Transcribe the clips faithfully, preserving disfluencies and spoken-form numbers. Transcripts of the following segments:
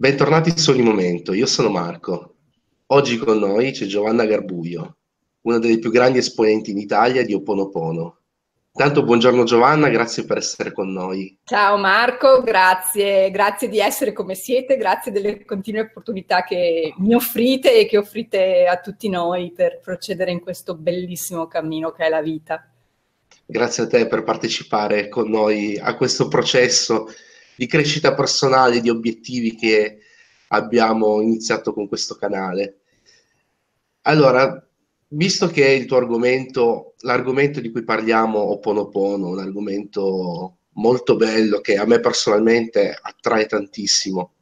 Bentornati su Ogni Momento, io sono Marco. Oggi con noi c'è Giovanna Garbuio, una delle più grandi esponenti in Italia di Ho'oponopono. Tanto buongiorno Giovanna, grazie per essere con noi. Ciao Marco, grazie, grazie di essere come siete, grazie delle continue opportunità che mi offrite e che offrite a tutti noi per procedere in questo bellissimo cammino che è la vita. Grazie a te per partecipare con noi a questo processo di crescita personale, di obiettivi che abbiamo iniziato con questo canale. Allora, visto che il tuo argomento, l'argomento di cui parliamo, Ho'oponopono, un argomento molto bello che a me personalmente attrae tantissimo,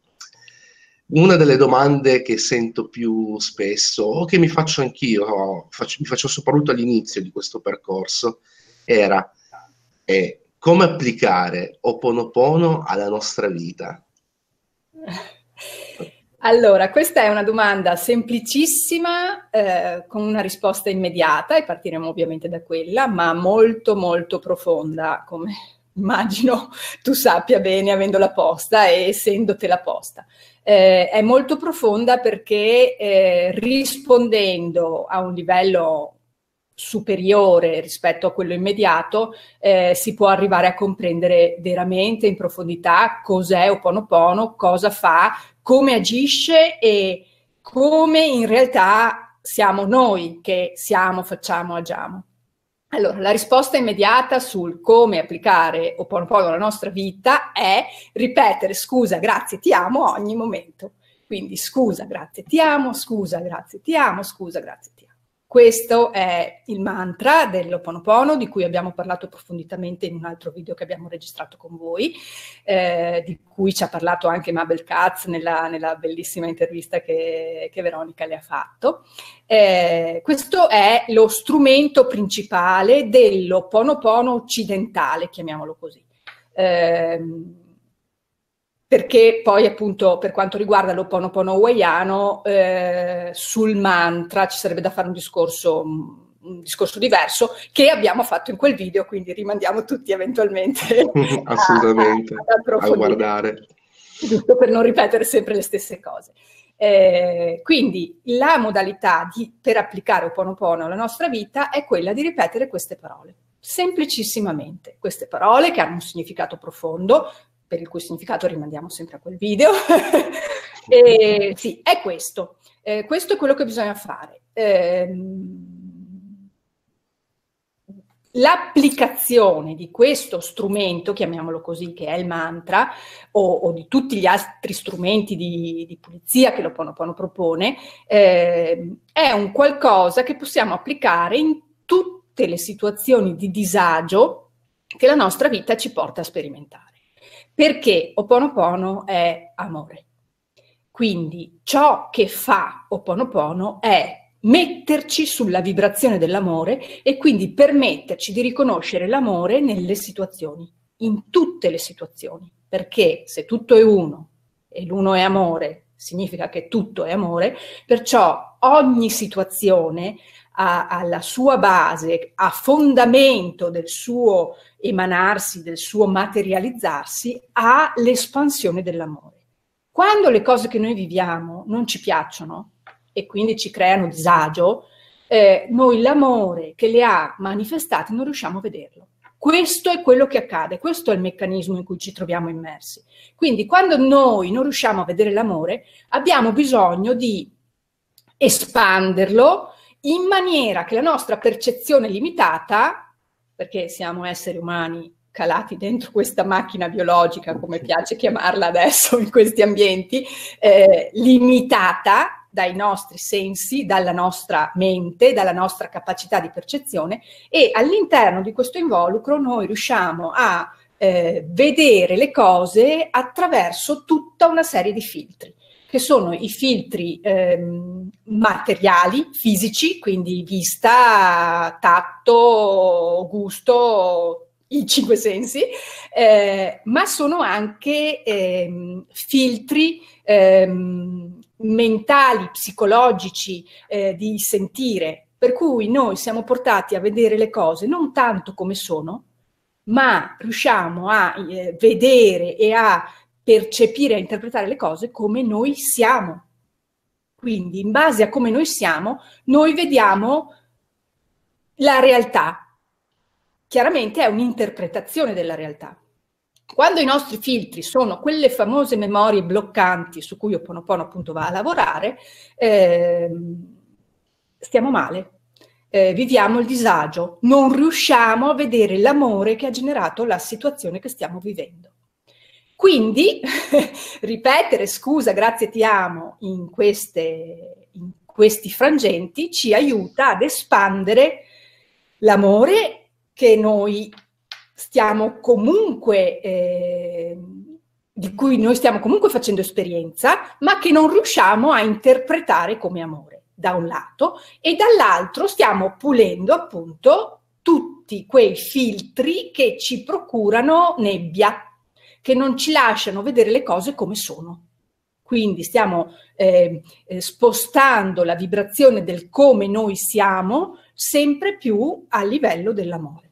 una delle domande che sento più spesso, o che mi faccio anch'io, faccio, mi faccio soprattutto all'inizio di questo percorso, era è come applicare Ho'oponopono alla nostra vita. Allora, questa è una domanda semplicissima, eh, con una risposta immediata, e partiremo ovviamente da quella, ma molto molto profonda, come immagino tu sappia bene avendola posta e essendotela posta. Eh, è molto profonda perché eh, rispondendo a un livello superiore rispetto a quello immediato, eh, si può arrivare a comprendere veramente in profondità cos'è Ho'oponopono, cosa fa, come agisce e come in realtà siamo noi che siamo, facciamo, agiamo. Allora, la risposta immediata sul come applicare Ho'oponopono alla nostra vita è ripetere scusa, grazie, ti amo ogni momento. Quindi scusa, grazie, ti amo, scusa, grazie, ti amo, scusa, grazie, ti amo. Questo è il mantra dell'Ho'oponopono, di cui abbiamo parlato approfonditamente in un altro video che abbiamo registrato con voi, eh, di cui ci ha parlato anche Mabel Katz nella, nella bellissima intervista che, che Veronica le ha fatto. Eh, questo è lo strumento principale dell'Ho'oponopono occidentale, chiamiamolo così. Eh, Perché poi appunto per quanto riguarda l'Ho'oponopono hawaiano, eh, sul mantra ci sarebbe da fare un discorso, un discorso diverso che abbiamo fatto in quel video, quindi rimandiamo tutti eventualmente assolutamente a, a, a guardare. Giusto per non ripetere sempre le stesse cose. Eh, quindi la modalità di, per applicare Ho'oponopono alla nostra vita è quella di ripetere queste parole, semplicissimamente. Queste parole che hanno un significato profondo, per il cui significato rimandiamo sempre a quel video, e, sì, è questo. Eh, questo è quello che bisogna fare. Eh, l'applicazione di questo strumento, chiamiamolo così, che è il mantra, o, o di tutti gli altri strumenti di, di pulizia che l'Ho'oponopono propone, eh, è un qualcosa che possiamo applicare in tutte le situazioni di disagio che la nostra vita ci porta a sperimentare. Perché Ho'oponopono è amore. Quindi ciò che fa Ho'oponopono è metterci sulla vibrazione dell'amore e quindi permetterci di riconoscere l'amore nelle situazioni, in tutte le situazioni. Perché se tutto è uno e l'uno è amore, significa che tutto è amore, perciò ogni situazione alla sua base, a fondamento del suo emanarsi, del suo materializzarsi, ha l'espansione dell'amore. Quando le cose che noi viviamo non ci piacciono e quindi ci creano disagio, eh, noi l'amore che le ha manifestate non riusciamo a vederlo. Questo è quello che accade, questo è il meccanismo in cui ci troviamo immersi. Quindi quando noi non riusciamo a vedere l'amore, abbiamo bisogno di espanderlo in maniera che la nostra percezione limitata, perché siamo esseri umani calati dentro questa macchina biologica, come piace chiamarla adesso in questi ambienti, eh, limitata dai nostri sensi, dalla nostra mente, dalla nostra capacità di percezione, e all'interno di questo involucro noi riusciamo a eh, vedere le cose attraverso tutta una serie di filtri, che sono i filtri ehm, materiali, fisici, quindi vista, tatto, gusto, i cinque sensi, eh, ma sono anche ehm, filtri ehm, mentali, psicologici, eh, di sentire, per cui noi siamo portati a vedere le cose non tanto come sono, ma riusciamo a eh, vedere e a percepire e interpretare le cose come noi siamo. Quindi, in base a come noi siamo, noi vediamo la realtà. Chiaramente è un'interpretazione della realtà. Quando i nostri filtri sono quelle famose memorie bloccanti su cui Ho'oponopono appunto va a lavorare, eh, stiamo male, eh, viviamo il disagio, non riusciamo a vedere l'amore che ha generato la situazione che stiamo vivendo. Quindi ripetere scusa, grazie, ti amo in, queste, in questi frangenti ci aiuta ad espandere l'amore che noi stiamo comunque, eh, di cui noi stiamo comunque facendo esperienza, ma che non riusciamo a interpretare come amore, da un lato, e dall'altro stiamo pulendo appunto tutti quei filtri che ci procurano nebbia, che non ci lasciano vedere le cose come sono. Quindi stiamo eh, spostando la vibrazione del come noi siamo sempre più a livello dell'amore.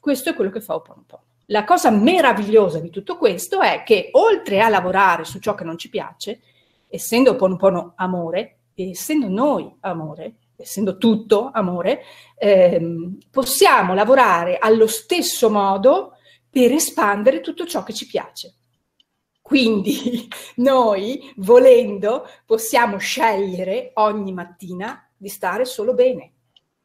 Questo è quello che fa Ho'oponopono. La cosa meravigliosa di tutto questo è che, oltre a lavorare su ciò che non ci piace, essendo Ho'oponopono amore, e essendo noi amore, essendo tutto amore, ehm, possiamo lavorare allo stesso modo per espandere tutto ciò che ci piace. Quindi noi, volendo, possiamo scegliere ogni mattina di stare solo bene,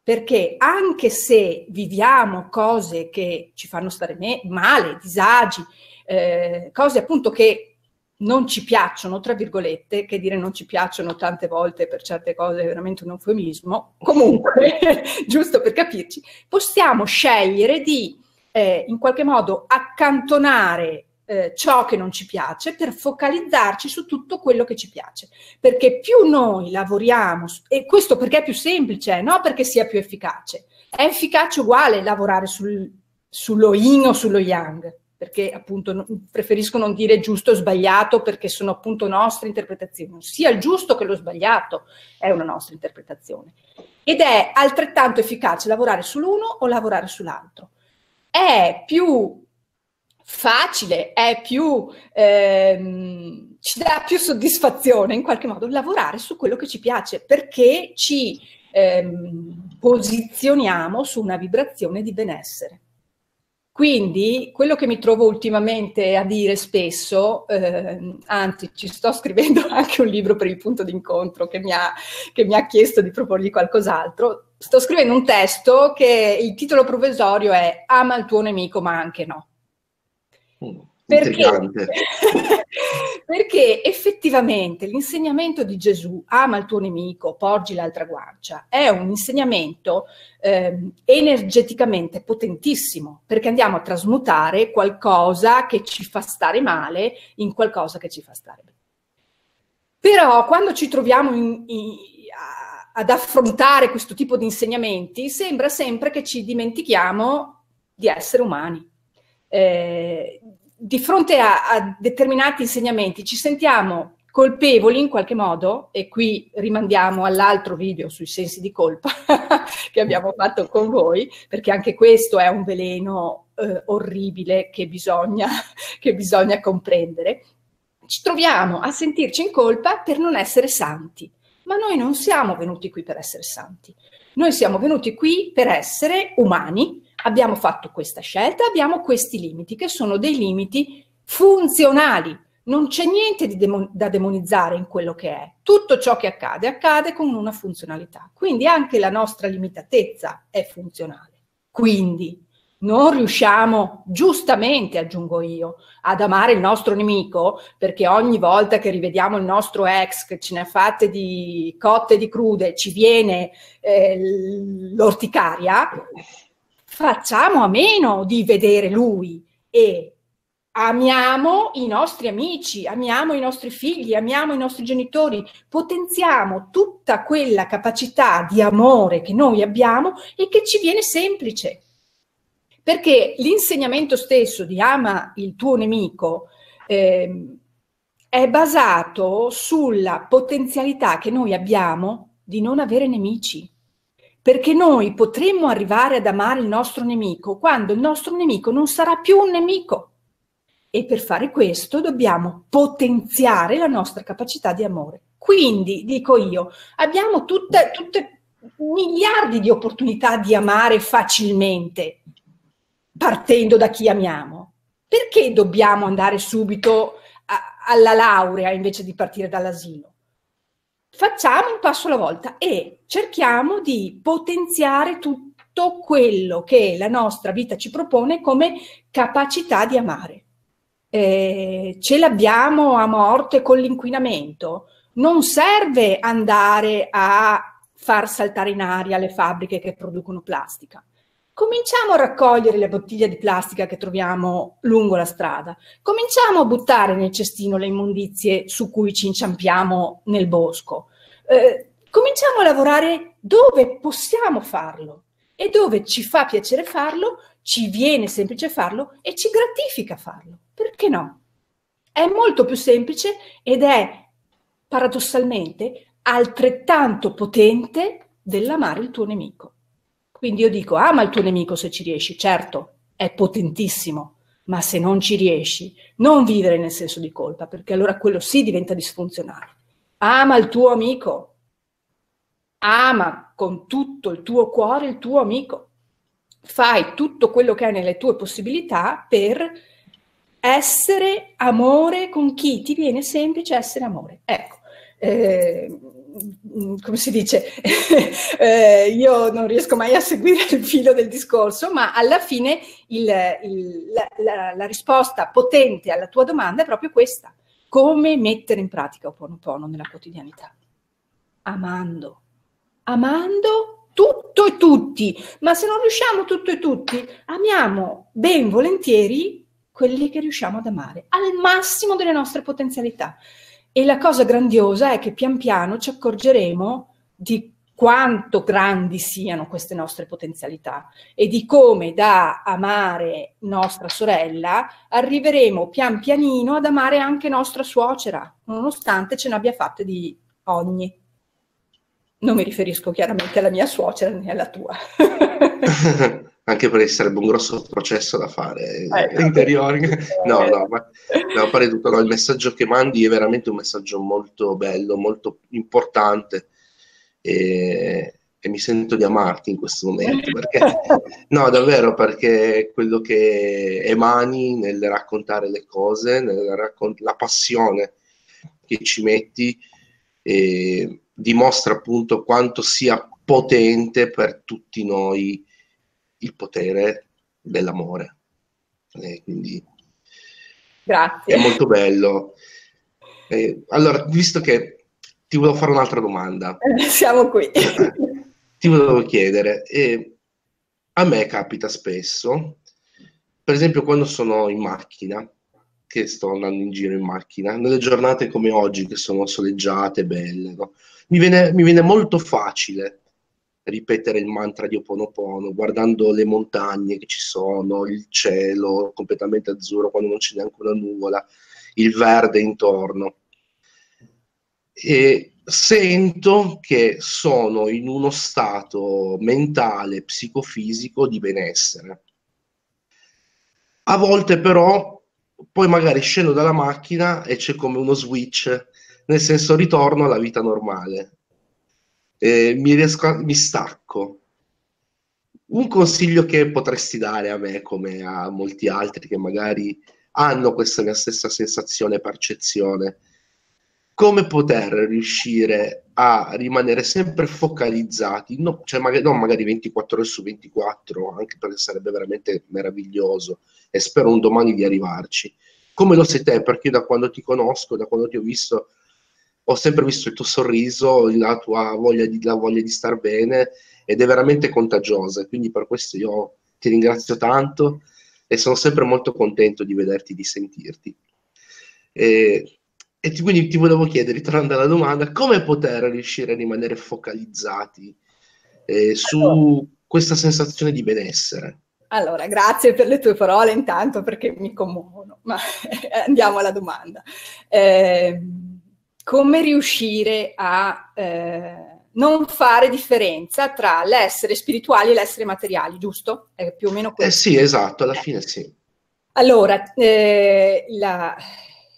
perché anche se viviamo cose che ci fanno stare male, disagi, eh, cose appunto che non ci piacciono, tra virgolette, che dire non ci piacciono tante volte per certe cose è veramente un eufemismo, comunque, giusto per capirci, possiamo scegliere di Eh, in qualche modo accantonare eh, ciò che non ci piace per focalizzarci su tutto quello che ci piace, perché più noi lavoriamo, e questo perché è più semplice, no perché sia più efficace, è efficace uguale lavorare sul, sullo yin o sullo yang, perché appunto preferisco non dire giusto o sbagliato, perché sono appunto nostre interpretazioni, sia il giusto che lo sbagliato è una nostra interpretazione, ed è altrettanto efficace lavorare sull'uno o lavorare sull'altro. È più facile, è più, ehm, ci dà più soddisfazione in qualche modo lavorare su quello che ci piace, perché ci ehm, posizioniamo su una vibrazione di benessere. Quindi quello che mi trovo ultimamente a dire spesso, ehm, anzi ci sto scrivendo anche un libro per il punto d'incontro che mi ha, che mi ha chiesto di proporgli qualcos'altro. Sto scrivendo un testo che il titolo provvisorio è Ama il tuo nemico, ma anche no. Mm, perché? Perché effettivamente l'insegnamento di Gesù, ama il tuo nemico, porgi l'altra guancia, è un insegnamento eh, energeticamente potentissimo, perché andiamo a trasmutare qualcosa che ci fa stare male in qualcosa che ci fa stare bene. Però quando ci troviamo in, in, a, ad affrontare questo tipo di insegnamenti, sembra sempre che ci dimentichiamo di essere umani. Eh, di fronte a, a determinati insegnamenti ci sentiamo colpevoli in qualche modo, e qui rimandiamo all'altro video sui sensi di colpa che abbiamo fatto con voi, perché anche questo è un veleno eh, orribile che bisogna, che bisogna comprendere. Ci troviamo a sentirci in colpa per non essere santi. Ma noi non siamo venuti qui per essere santi, noi siamo venuti qui per essere umani, abbiamo fatto questa scelta, abbiamo questi limiti che sono dei limiti funzionali, non c'è niente di demon- da demonizzare in quello che è, tutto ciò che accade accade con una funzionalità, quindi anche la nostra limitatezza è funzionale, quindi non riusciamo, giustamente aggiungo io, ad amare il nostro nemico, perché ogni volta che rivediamo il nostro ex, che ce ne ha fatte di cotte e di crude, ci viene eh, l'orticaria, facciamo a meno di vedere lui e amiamo i nostri amici, amiamo i nostri figli, amiamo i nostri genitori, potenziamo tutta quella capacità di amore che noi abbiamo e che ci viene semplice. Perché l'insegnamento stesso di ama il tuo nemico eh, è basato sulla potenzialità che noi abbiamo di non avere nemici. Perché noi potremmo arrivare ad amare il nostro nemico quando il nostro nemico non sarà più un nemico. e per fare questo dobbiamo potenziare la nostra capacità di amore. Quindi, dico io, abbiamo tutte, tutte miliardi di opportunità di amare facilmente, partendo da chi amiamo. Perché dobbiamo andare subito a, alla laurea invece di partire dall'asilo? Facciamo un passo alla volta e cerchiamo di potenziare tutto quello che la nostra vita ci propone come capacità di amare. Eh, ce l'abbiamo a morte con l'inquinamento. Non serve andare a far saltare in aria le fabbriche che producono plastica. Cominciamo a raccogliere le bottiglie di plastica che troviamo lungo la strada. Cominciamo a buttare nel cestino le immondizie su cui ci inciampiamo nel bosco. Eh, cominciamo a lavorare dove possiamo farlo e dove ci fa piacere farlo, ci viene semplice farlo e ci gratifica farlo. Perché no? È molto più semplice ed è paradossalmente altrettanto potente dell'amare il tuo nemico. Quindi io dico, ama il tuo nemico se ci riesci, certo, è potentissimo, ma se non ci riesci, non vivere nel senso di colpa, perché allora quello sì diventa disfunzionale. Ama il tuo amico, ama con tutto il tuo cuore il tuo amico, fai tutto quello che hai nelle tue possibilità per essere amore con chi ti viene semplice essere amore. Ecco. Eh, come si dice, eh, io non riesco mai a seguire il filo del discorso, ma alla fine il, il, la, la, la risposta potente alla tua domanda è proprio questa: come mettere in pratica Ho'oponopono nella quotidianità? Amando, amando tutto e tutti, ma se non riusciamo tutto e tutti, amiamo ben volentieri quelli che riusciamo ad amare, al massimo delle nostre potenzialità. E la cosa grandiosa è che pian piano ci accorgeremo di quanto grandi siano queste nostre potenzialità e di come da amare nostra sorella arriveremo pian pianino ad amare anche nostra suocera, nonostante ce ne abbia fatte di ogni. Non mi riferisco chiaramente alla mia suocera né alla tua. Anche perché sarebbe un grosso processo da fare, eh, interiore. No, no, ma no, pare tutto. No, il messaggio che mandi è veramente un messaggio molto bello, molto importante. E, e mi sento di amarti in questo momento. Perché, no, davvero, perché quello che emani nel raccontare le cose, nel raccont- la passione che ci metti, eh, dimostra appunto quanto sia potente per tutti noi il potere dell'amore. Eh, quindi grazie. È molto bello. Eh, allora, visto che ti volevo fare un'altra domanda. Siamo qui. Eh, ti volevo chiedere, eh, a me capita spesso, per esempio quando sono in macchina, che sto andando in giro in macchina, nelle giornate come oggi, che sono soleggiate, belle, no? mi, viene, mi viene molto facile ripetere il mantra di Ho'oponopono, guardando le montagne che ci sono, il cielo completamente azzurro quando non c'è neanche una nuvola, il verde intorno. E sento che sono in uno stato mentale, psicofisico di benessere. A volte però, poi magari scendo dalla macchina e c'è come uno switch, nel senso ritorno alla vita normale. Eh, mi, riesco a, mi stacco. Un consiglio che potresti dare a me, come a molti altri che magari hanno questa mia stessa sensazione, percezione, come poter riuscire a rimanere sempre focalizzati, no, cioè magari, non magari ventiquattro ore su ventiquattro, anche perché sarebbe veramente meraviglioso e spero un domani di arrivarci. Come lo sei te, perché da quando ti conosco, da quando ti ho visto, ho sempre visto il tuo sorriso, la tua voglia di, la voglia di star bene, ed è veramente contagiosa. Quindi per questo io ti ringrazio tanto e sono sempre molto contento di vederti, di sentirti. E, e ti, quindi ti volevo chiedere, ritornando alla domanda, come poter riuscire a rimanere focalizzati eh, su allora. questa sensazione di benessere? Allora, grazie per le tue parole intanto, perché mi commuovono, ma andiamo alla domanda. Eh, Come riuscire a eh, non fare differenza tra l'essere spirituali e l'essere materiali, giusto? È più o meno questo. Eh sì, esatto, alla fine sì. Allora, eh, la,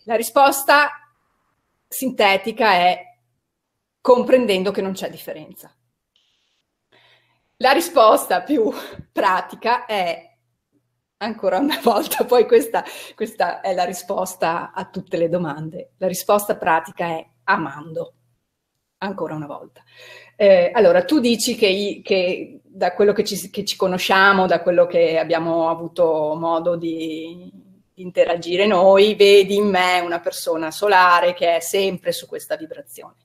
la risposta sintetica è comprendendo che non c'è differenza. La risposta più pratica è, ancora una volta, poi questa, questa è la risposta a tutte le domande, la risposta pratica è amando, ancora una volta. Eh, allora, tu dici che, che da quello che ci, che ci conosciamo, da quello che abbiamo avuto modo di interagire noi, vedi in me una persona solare che è sempre su questa vibrazione.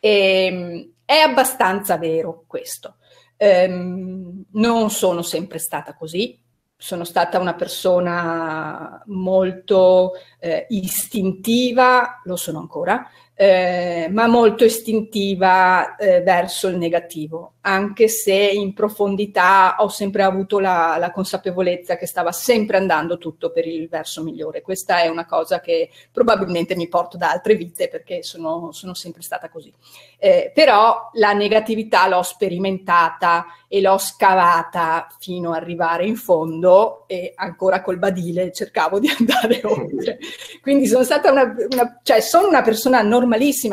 E, è abbastanza vero questo. Eh, non sono sempre stata così, sono stata una persona molto eh, istintiva, lo sono ancora, eh, ma molto istintiva eh, verso il negativo, anche se in profondità ho sempre avuto la, la consapevolezza che stava sempre andando tutto per il verso migliore. Questa è una cosa che probabilmente mi porto da altre vite, perché sono, sono sempre stata così. Eh, però la negatività l'ho sperimentata e l'ho scavata fino ad arrivare in fondo e ancora col badile cercavo di andare oltre. Quindi sono stata una, una, cioè sono una persona normalissima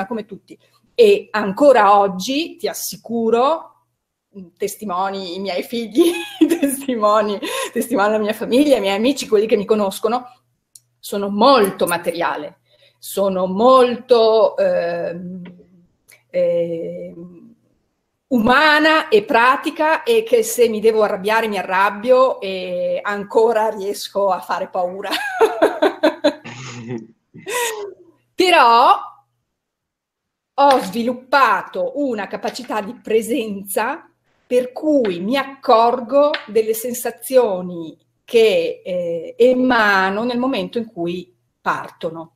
come tutti e ancora oggi ti assicuro, testimoni i miei figli, testimoni, testimoni la mia famiglia, i miei amici, quelli che mi conoscono, sono molto materiale, sono molto eh, eh, umana e pratica, e che se mi devo arrabbiare mi arrabbio e ancora riesco a fare paura. Però ho sviluppato una capacità di presenza per cui mi accorgo delle sensazioni che eh, emano nel momento in cui partono.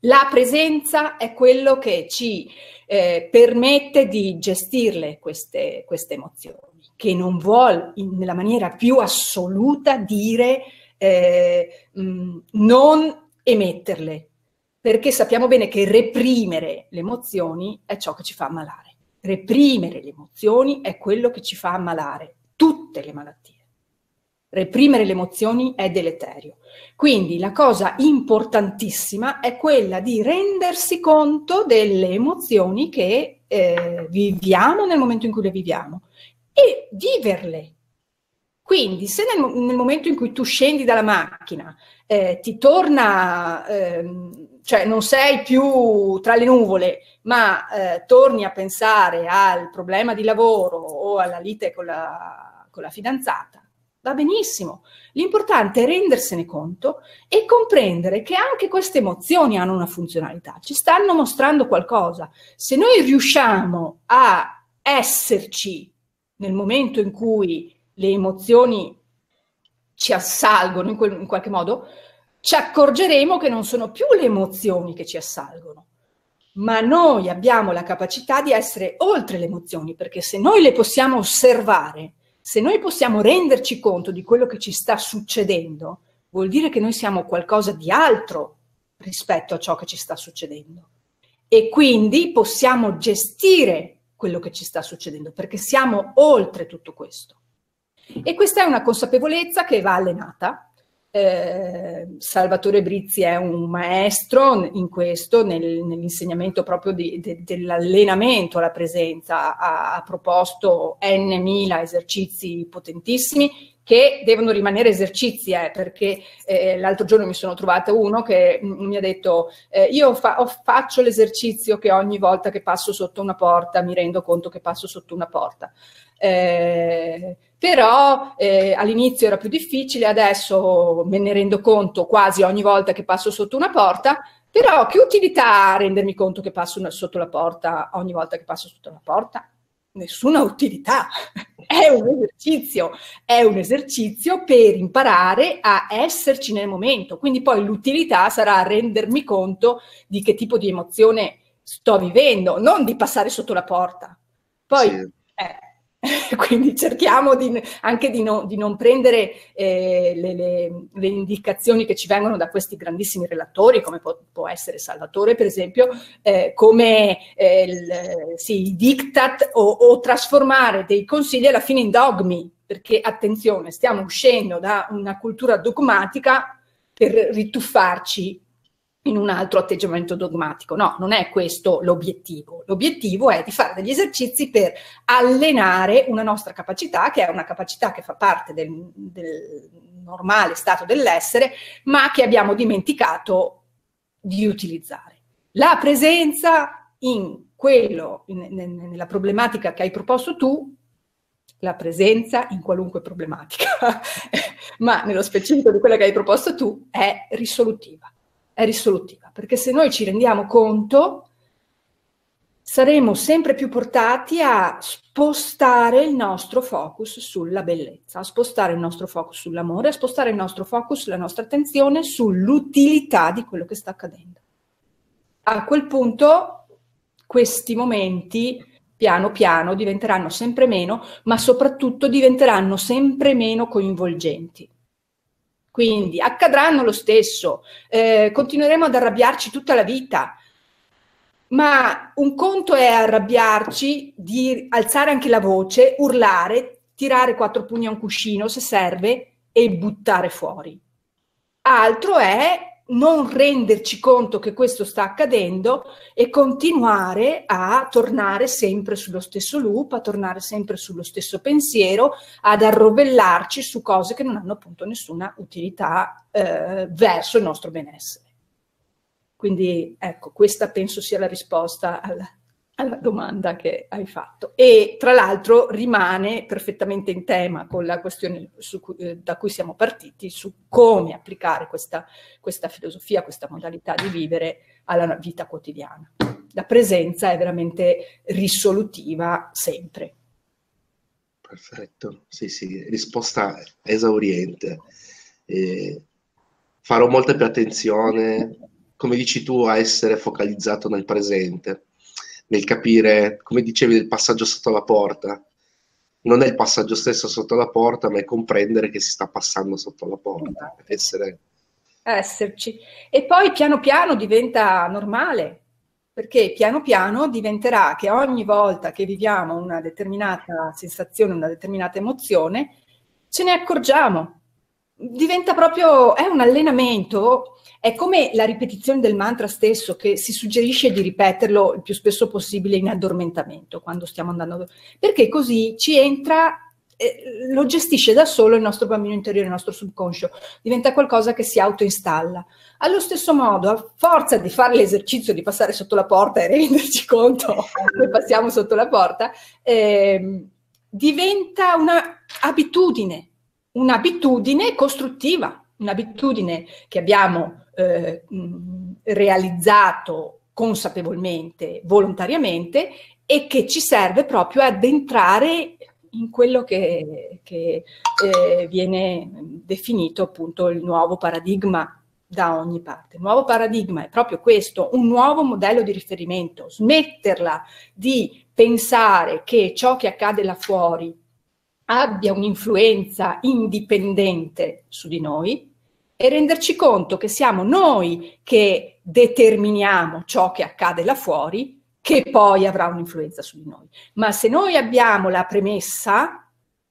La presenza è quello che ci eh, permette di gestirle queste, queste emozioni, che non vuol in, nella maniera più assoluta dire eh, mh, non emetterle, perché sappiamo bene che reprimere le emozioni è ciò che ci fa ammalare. Reprimere le emozioni è quello che ci fa ammalare, tutte le malattie. Reprimere le emozioni è deleterio. Quindi la cosa importantissima è quella di rendersi conto delle emozioni che eh, viviamo nel momento in cui le viviamo e viverle. Quindi se nel, nel momento in cui tu scendi dalla macchina eh, ti torna, eh, cioè non sei più tra le nuvole, ma eh, torni a pensare al problema di lavoro o alla lite con la, con la fidanzata, va benissimo. L'importante è rendersene conto e comprendere che anche queste emozioni hanno una funzionalità, ci stanno mostrando qualcosa. Se noi riusciamo a esserci nel momento in cui le emozioni ci assalgono in, quel, in qualche modo, ci accorgeremo che non sono più le emozioni che ci assalgono, ma noi abbiamo la capacità di essere oltre le emozioni, perché se noi le possiamo osservare, se noi possiamo renderci conto di quello che ci sta succedendo, vuol dire che noi siamo qualcosa di altro rispetto a ciò che ci sta succedendo. E quindi possiamo gestire quello che ci sta succedendo, perché siamo oltre tutto questo. E questa è una consapevolezza che va allenata. Eh, Salvatore Brizzi è un maestro in questo, nel, nell'insegnamento proprio di, de, dell'allenamento alla presenza. Ha, ha proposto n mila esercizi potentissimi che devono rimanere esercizi, eh, perché eh, l'altro giorno mi sono trovata uno che mi ha detto eh, io fa, oh, faccio l'esercizio che ogni volta che passo sotto una porta mi rendo conto che passo sotto una porta. Eh, però eh, all'inizio era più difficile, adesso me ne rendo conto quasi ogni volta che passo sotto una porta, però che utilità ha rendermi conto che passo una, sotto la porta ogni volta che passo sotto una porta? Nessuna utilità, è un esercizio, è un esercizio per imparare a esserci nel momento, quindi poi l'utilità sarà rendermi conto di che tipo di emozione sto vivendo, non di passare sotto la porta. Poi, sì. eh, Quindi cerchiamo di, anche di, no, di non prendere eh, le, le, le indicazioni che ci vengono da questi grandissimi relatori, come può, può essere Salvatore per esempio, eh, come eh, il, sì, il diktat o, o trasformare dei consigli alla fine in dogmi, perché attenzione, stiamo uscendo da una cultura dogmatica per rituffarci in un altro atteggiamento dogmatico. No, non è questo l'obiettivo. L'obiettivo è di fare degli esercizi per allenare una nostra capacità, che è una capacità che fa parte del, del normale stato dell'essere, ma che abbiamo dimenticato di utilizzare. La presenza in quello, in, in, nella problematica che hai proposto tu, la presenza in qualunque problematica, ma nello specifico di quella che hai proposto tu, è risolutiva. È risolutiva, perché se noi ci rendiamo conto saremo sempre più portati a spostare il nostro focus sulla bellezza, a spostare il nostro focus sull'amore, a spostare il nostro focus, la nostra attenzione sull'utilità di quello che sta accadendo. A quel punto questi momenti piano piano diventeranno sempre meno, ma soprattutto diventeranno sempre meno coinvolgenti. Quindi accadranno lo stesso, eh, continueremo ad arrabbiarci tutta la vita, ma un conto è arrabbiarci, di alzare anche la voce, urlare, tirare quattro pugni a un cuscino se serve e buttare fuori. Altro è non renderci conto che questo sta accadendo e continuare a tornare sempre sullo stesso loop, a tornare sempre sullo stesso pensiero, ad arrovellarci su cose che non hanno appunto nessuna utilità eh, verso il nostro benessere. Quindi ecco, questa penso sia la risposta alla, alla domanda che hai fatto. E tra l'altro rimane perfettamente in tema con la questione su cui, eh, da cui siamo partiti, su come applicare questa, questa filosofia, questa modalità di vivere alla vita quotidiana. La presenza è veramente risolutiva sempre. Perfetto, sì sì, risposta esauriente. Eh, farò molta più attenzione, come dici tu, a essere focalizzato nel presente, nel capire, come dicevi, il passaggio sotto la porta. Non è il passaggio stesso sotto la porta, ma è comprendere che si sta passando sotto la porta. Essere... Esserci. E poi piano piano diventa normale, perché piano piano diventerà che ogni volta che viviamo una determinata sensazione, una determinata emozione, ce ne accorgiamo. Diventa proprio, è un allenamento, è come la ripetizione del mantra stesso, che si suggerisce di ripeterlo il più spesso possibile in addormentamento, quando stiamo andando, perché così ci entra, eh, lo gestisce da solo il nostro bambino interiore, il nostro subconscio, diventa qualcosa che si autoinstalla. Allo stesso modo, a forza di fare l'esercizio di passare sotto la porta e renderci conto che passiamo sotto la porta, eh, diventa un'abitudine. Un'abitudine costruttiva, un'abitudine che abbiamo eh, realizzato consapevolmente, volontariamente, e che ci serve proprio ad entrare in quello che, che eh, viene definito appunto il nuovo paradigma da ogni parte. Il nuovo paradigma è proprio questo, un nuovo modello di riferimento, smetterla di pensare che ciò che accade là fuori abbia un'influenza indipendente su di noi e renderci conto che siamo noi che determiniamo ciò che accade là fuori, che poi avrà un'influenza su di noi. Ma se noi abbiamo la premessa,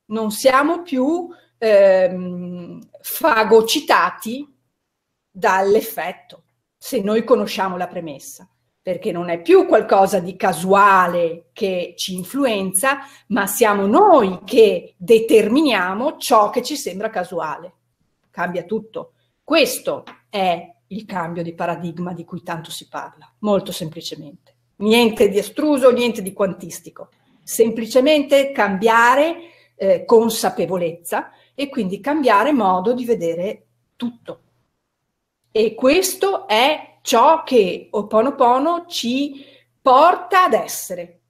non siamo più ehm, fagocitati dall'effetto, se noi conosciamo la premessa. Perché non è più qualcosa di casuale che ci influenza, ma siamo noi che determiniamo ciò che ci sembra casuale. Cambia tutto. Questo è il cambio di paradigma di cui tanto si parla, molto semplicemente. Niente di estruso, niente di quantistico. Semplicemente cambiare eh, consapevolezza e quindi cambiare modo di vedere tutto. E questo è ciò che Ho'oponopono ci porta ad essere,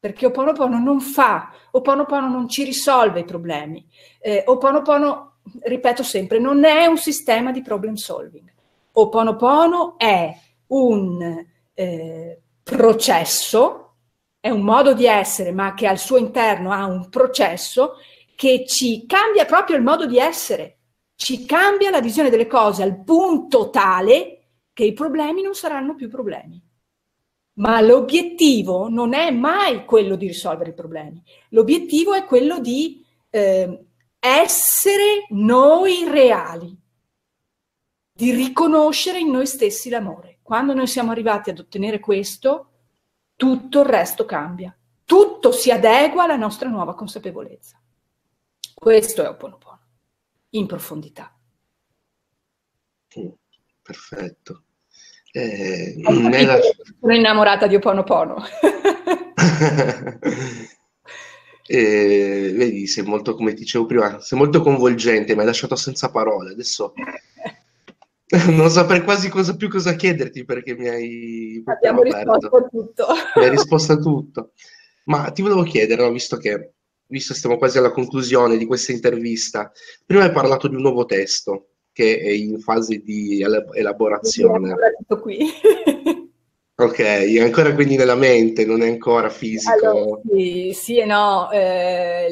perché Ho'oponopono non fa, Ho'oponopono non ci risolve i problemi. Eh, Ho'oponopono, ripeto sempre, non è un sistema di problem solving. Ho'oponopono è un eh, processo, è un modo di essere, ma che al suo interno ha un processo che ci cambia proprio il modo di essere, ci cambia la visione delle cose al punto tale che i problemi non saranno più problemi. Ma l'obiettivo non è mai quello di risolvere i problemi. L'obiettivo è quello di eh, essere noi reali. di riconoscere in noi stessi l'amore. Quando noi siamo arrivati ad ottenere questo, tutto il resto cambia. Tutto si adegua alla nostra nuova consapevolezza. Questo è Ho'oponopono, in profondità. Mm, perfetto. Eh, nella... Sono innamorata di Ho'oponopono. eh, vedi, sei molto, come dicevo prima, sei molto coinvolgente, mi hai lasciato senza parole. Adesso non saprei quasi cosa, più cosa chiederti, perché mi hai... Abbiamo risposto a tutto. Mi hai risposto a tutto. Ma ti volevo chiedere, no, visto che visto stiamo quasi alla conclusione di questa intervista, prima hai parlato di un nuovo testo che è in fase di elaborazione. Tutto qui. Ok, è ancora quindi nella mente, non è ancora fisico. Allora, sì, sì e no, eh,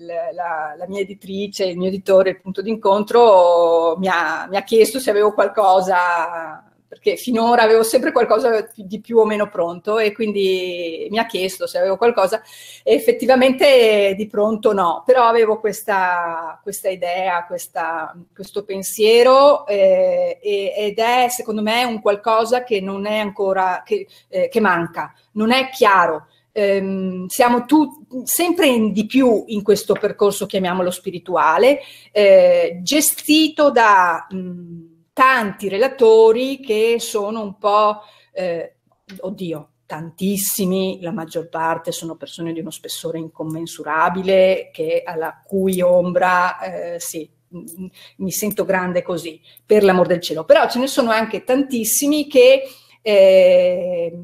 la, la, la mia editrice, il mio editore, il punto d'incontro, mi ha, mi ha chiesto se avevo qualcosa, perché finora avevo sempre qualcosa di più o meno pronto, e quindi mi ha chiesto se avevo qualcosa, e effettivamente di pronto no, però avevo questa, questa idea, questa, questo pensiero, eh, ed è secondo me un qualcosa che non è ancora, che, eh, che manca, non è chiaro. Ehm, siamo tu, sempre in di più in questo percorso, chiamiamolo spirituale, eh, gestito da... Mh, tanti relatori che sono un po', eh, oddio, tantissimi, la maggior parte sono persone di uno spessore incommensurabile, che alla cui ombra, eh, sì, mi sento grande così, per l'amor del cielo. Però ce ne sono anche tantissimi che eh,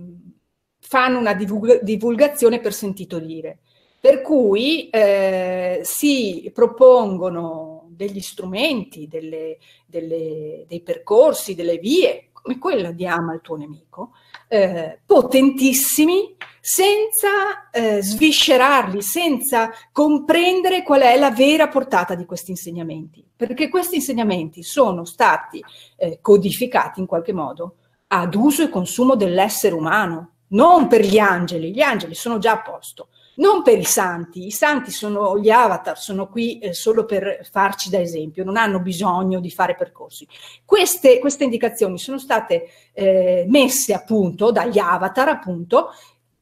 fanno una divulg- divulgazione per sentito dire, per cui eh, si propongono degli strumenti, delle, delle, dei percorsi, delle vie, come quella di ama il tuo nemico, eh, potentissimi, senza eh, sviscerarli, senza comprendere qual è la vera portata di questi insegnamenti, perché questi insegnamenti sono stati eh, codificati in qualche modo ad uso e consumo dell'essere umano, non per gli angeli, gli angeli sono già a posto, non per i santi, i santi sono gli avatar, sono qui eh, solo per farci da esempio, non hanno bisogno di fare percorsi. Queste, queste indicazioni sono state eh, messe appunto dagli avatar appunto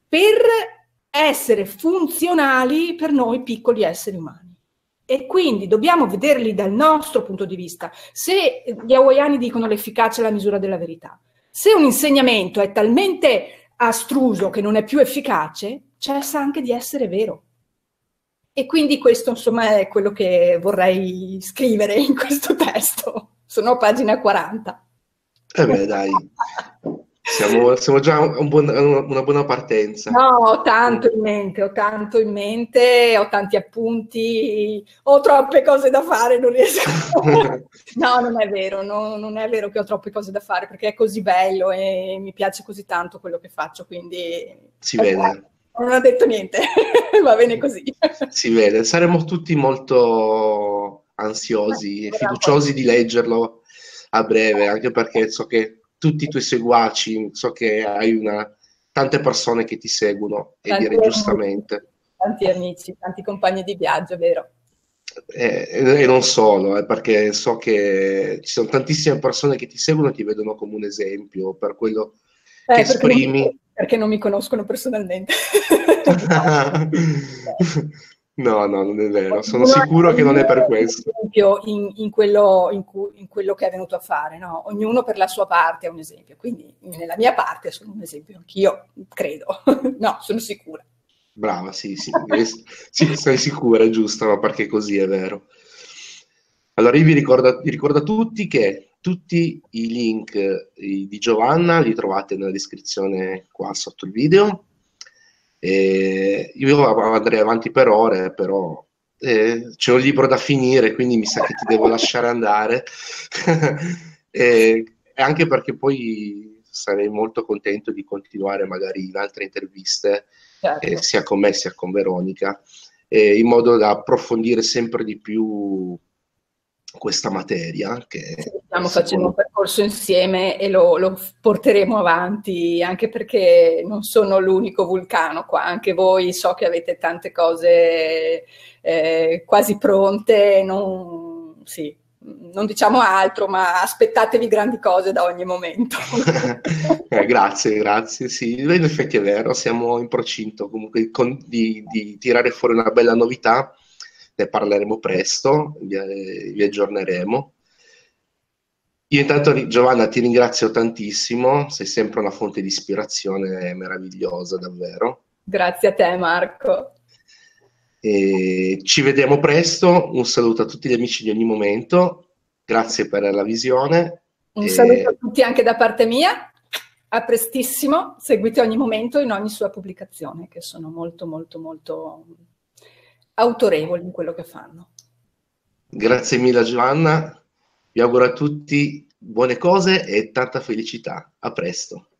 per essere funzionali per noi piccoli esseri umani. E quindi dobbiamo vederli dal nostro punto di vista. Se gli hawaiani dicono l'efficacia è la misura della verità, se un insegnamento è talmente astruso che non è più efficace, cessa anche di essere vero. E quindi questo, insomma, è quello che vorrei scrivere in questo testo. Sono a pagina quaranta. Eh beh, dai, siamo, siamo già un buon, una buona partenza. No, ho tanto in mente, ho tanto in mente, ho tanti appunti, ho troppe cose da fare, non riesco. No, non è vero, no, non è vero che ho troppe cose da fare, perché è così bello e mi piace così tanto quello che faccio, quindi... Si vede. Bello. Non ha detto niente, va bene così. Si vede, saremo tutti molto ansiosi e fiduciosi di leggerlo a breve, anche perché so che tutti i tuoi seguaci, so che hai una, tante persone che ti seguono, e tanti direi amici, giustamente. Tanti amici, tanti compagni di viaggio, vero? Eh, e non solo, eh, perché so che ci sono tantissime persone che ti seguono e ti vedono come un esempio per quello eh, che esprimi. Non... Perché non mi conoscono personalmente. No, no, non è vero. Sono ognuno sicuro che non è per questo. Esempio in, in, quello, in, cu, in quello che è venuto a fare, no? Ognuno per la sua parte è un esempio. Quindi nella mia parte sono un esempio anch'io, credo. No, sono sicura. Brava, sì, sì. Sì, sei sicura, giusto, ma perché così è vero. Allora io vi ricordo, vi ricordo a tutti che... Tutti i link di Giovanna li trovate nella descrizione qua sotto il video. E io andrei avanti per ore, però eh, c'è un libro da finire, quindi mi sa che ti devo lasciare andare. E anche perché poi sarei molto contento di continuare magari in altre interviste, certo, eh, sia con me sia con Veronica, eh, in modo da approfondire sempre di più questa materia. Che stiamo facendo un percorso insieme e lo, lo porteremo avanti, anche perché non sono l'unico vulcano qua, anche voi so che avete tante cose eh, quasi pronte, non, sì, non diciamo altro, ma aspettatevi grandi cose da ogni momento. eh, grazie, grazie. Sì, in effetti è vero, siamo in procinto comunque con, di, di tirare fuori una bella novità, ne parleremo presto, vi, vi aggiorneremo. Io intanto, Giovanna, ti ringrazio tantissimo, sei sempre una fonte di ispirazione meravigliosa, davvero. Grazie a te, Marco. E ci vediamo presto, un saluto a tutti gli amici di Ogni Momento, grazie per la visione. Un e... saluto a tutti anche da parte mia, a prestissimo, seguite Ogni Momento in ogni sua pubblicazione, che sono molto molto molto autorevoli in quello che fanno. Grazie mille Giovanna, vi auguro a tutti buone cose e tanta felicità, a presto.